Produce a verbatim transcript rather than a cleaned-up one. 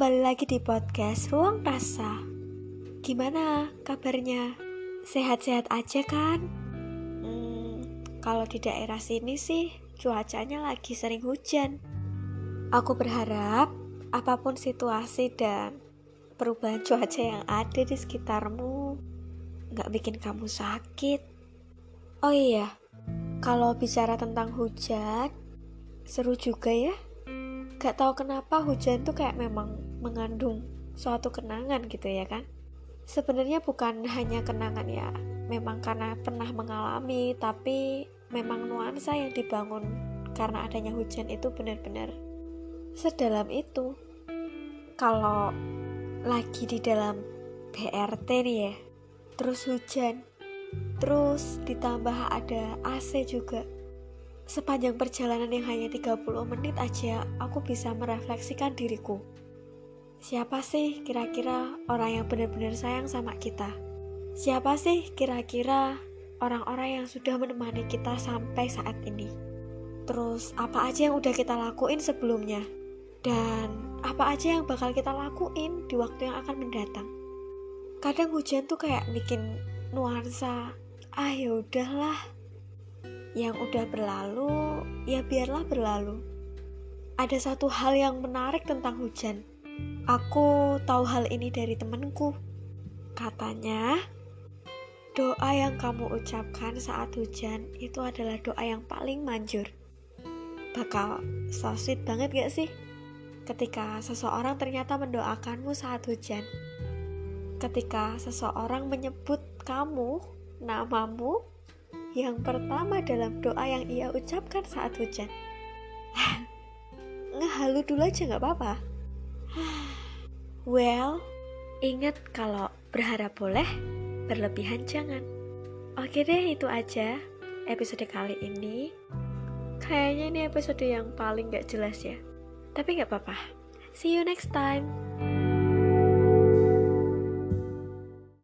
Kembali lagi di podcast Ruang Rasa. Gimana kabarnya? Sehat-sehat aja kan? Hmm, kalau di daerah sini sih cuacanya lagi sering hujan. Aku berharap apapun situasi dan perubahan cuaca yang ada di sekitarmu gak bikin kamu sakit. Oh iya, kalau bicara tentang hujan, seru juga ya. Gak tahu kenapa hujan tuh kayak memang mengandung suatu kenangan gitu ya kan. Sebenarnya bukan hanya kenangan ya, memang karena pernah mengalami, tapi memang nuansa yang dibangun karena adanya hujan itu benar-benar sedalam itu. Kalau lagi di dalam B R T nih ya, terus hujan, terus ditambah ada A C juga. Sepanjang perjalanan yang hanya tiga puluh menit aja, aku bisa merefleksikan diriku. Siapa sih kira-kira orang yang benar-benar sayang sama kita? Siapa sih kira-kira orang-orang yang sudah menemani kita sampai saat ini? Terus apa aja yang udah kita lakuin sebelumnya? Dan apa aja yang bakal kita lakuin di waktu yang akan mendatang? Kadang hujan tuh kayak bikin nuansa, ah ya udahlah. Yang udah berlalu, ya biarlah berlalu. Ada satu hal yang menarik tentang hujan. Aku tahu hal ini dari temanku. Katanya, doa yang kamu ucapkan saat hujan itu adalah doa yang paling manjur. Bakal so sweet banget gak sih? Ketika seseorang ternyata mendoakanmu saat hujan. Ketika seseorang menyebut kamu, namamu, yang pertama dalam doa yang ia ucapkan saat hujan. Ngehalu dulu aja gak apa-apa. Well, ingat kalau berharap boleh, berlebihan jangan. Oke deh, itu aja episode kali ini. Kayaknya ini episode yang paling gak jelas ya. Tapi gak apa-apa. See you next time.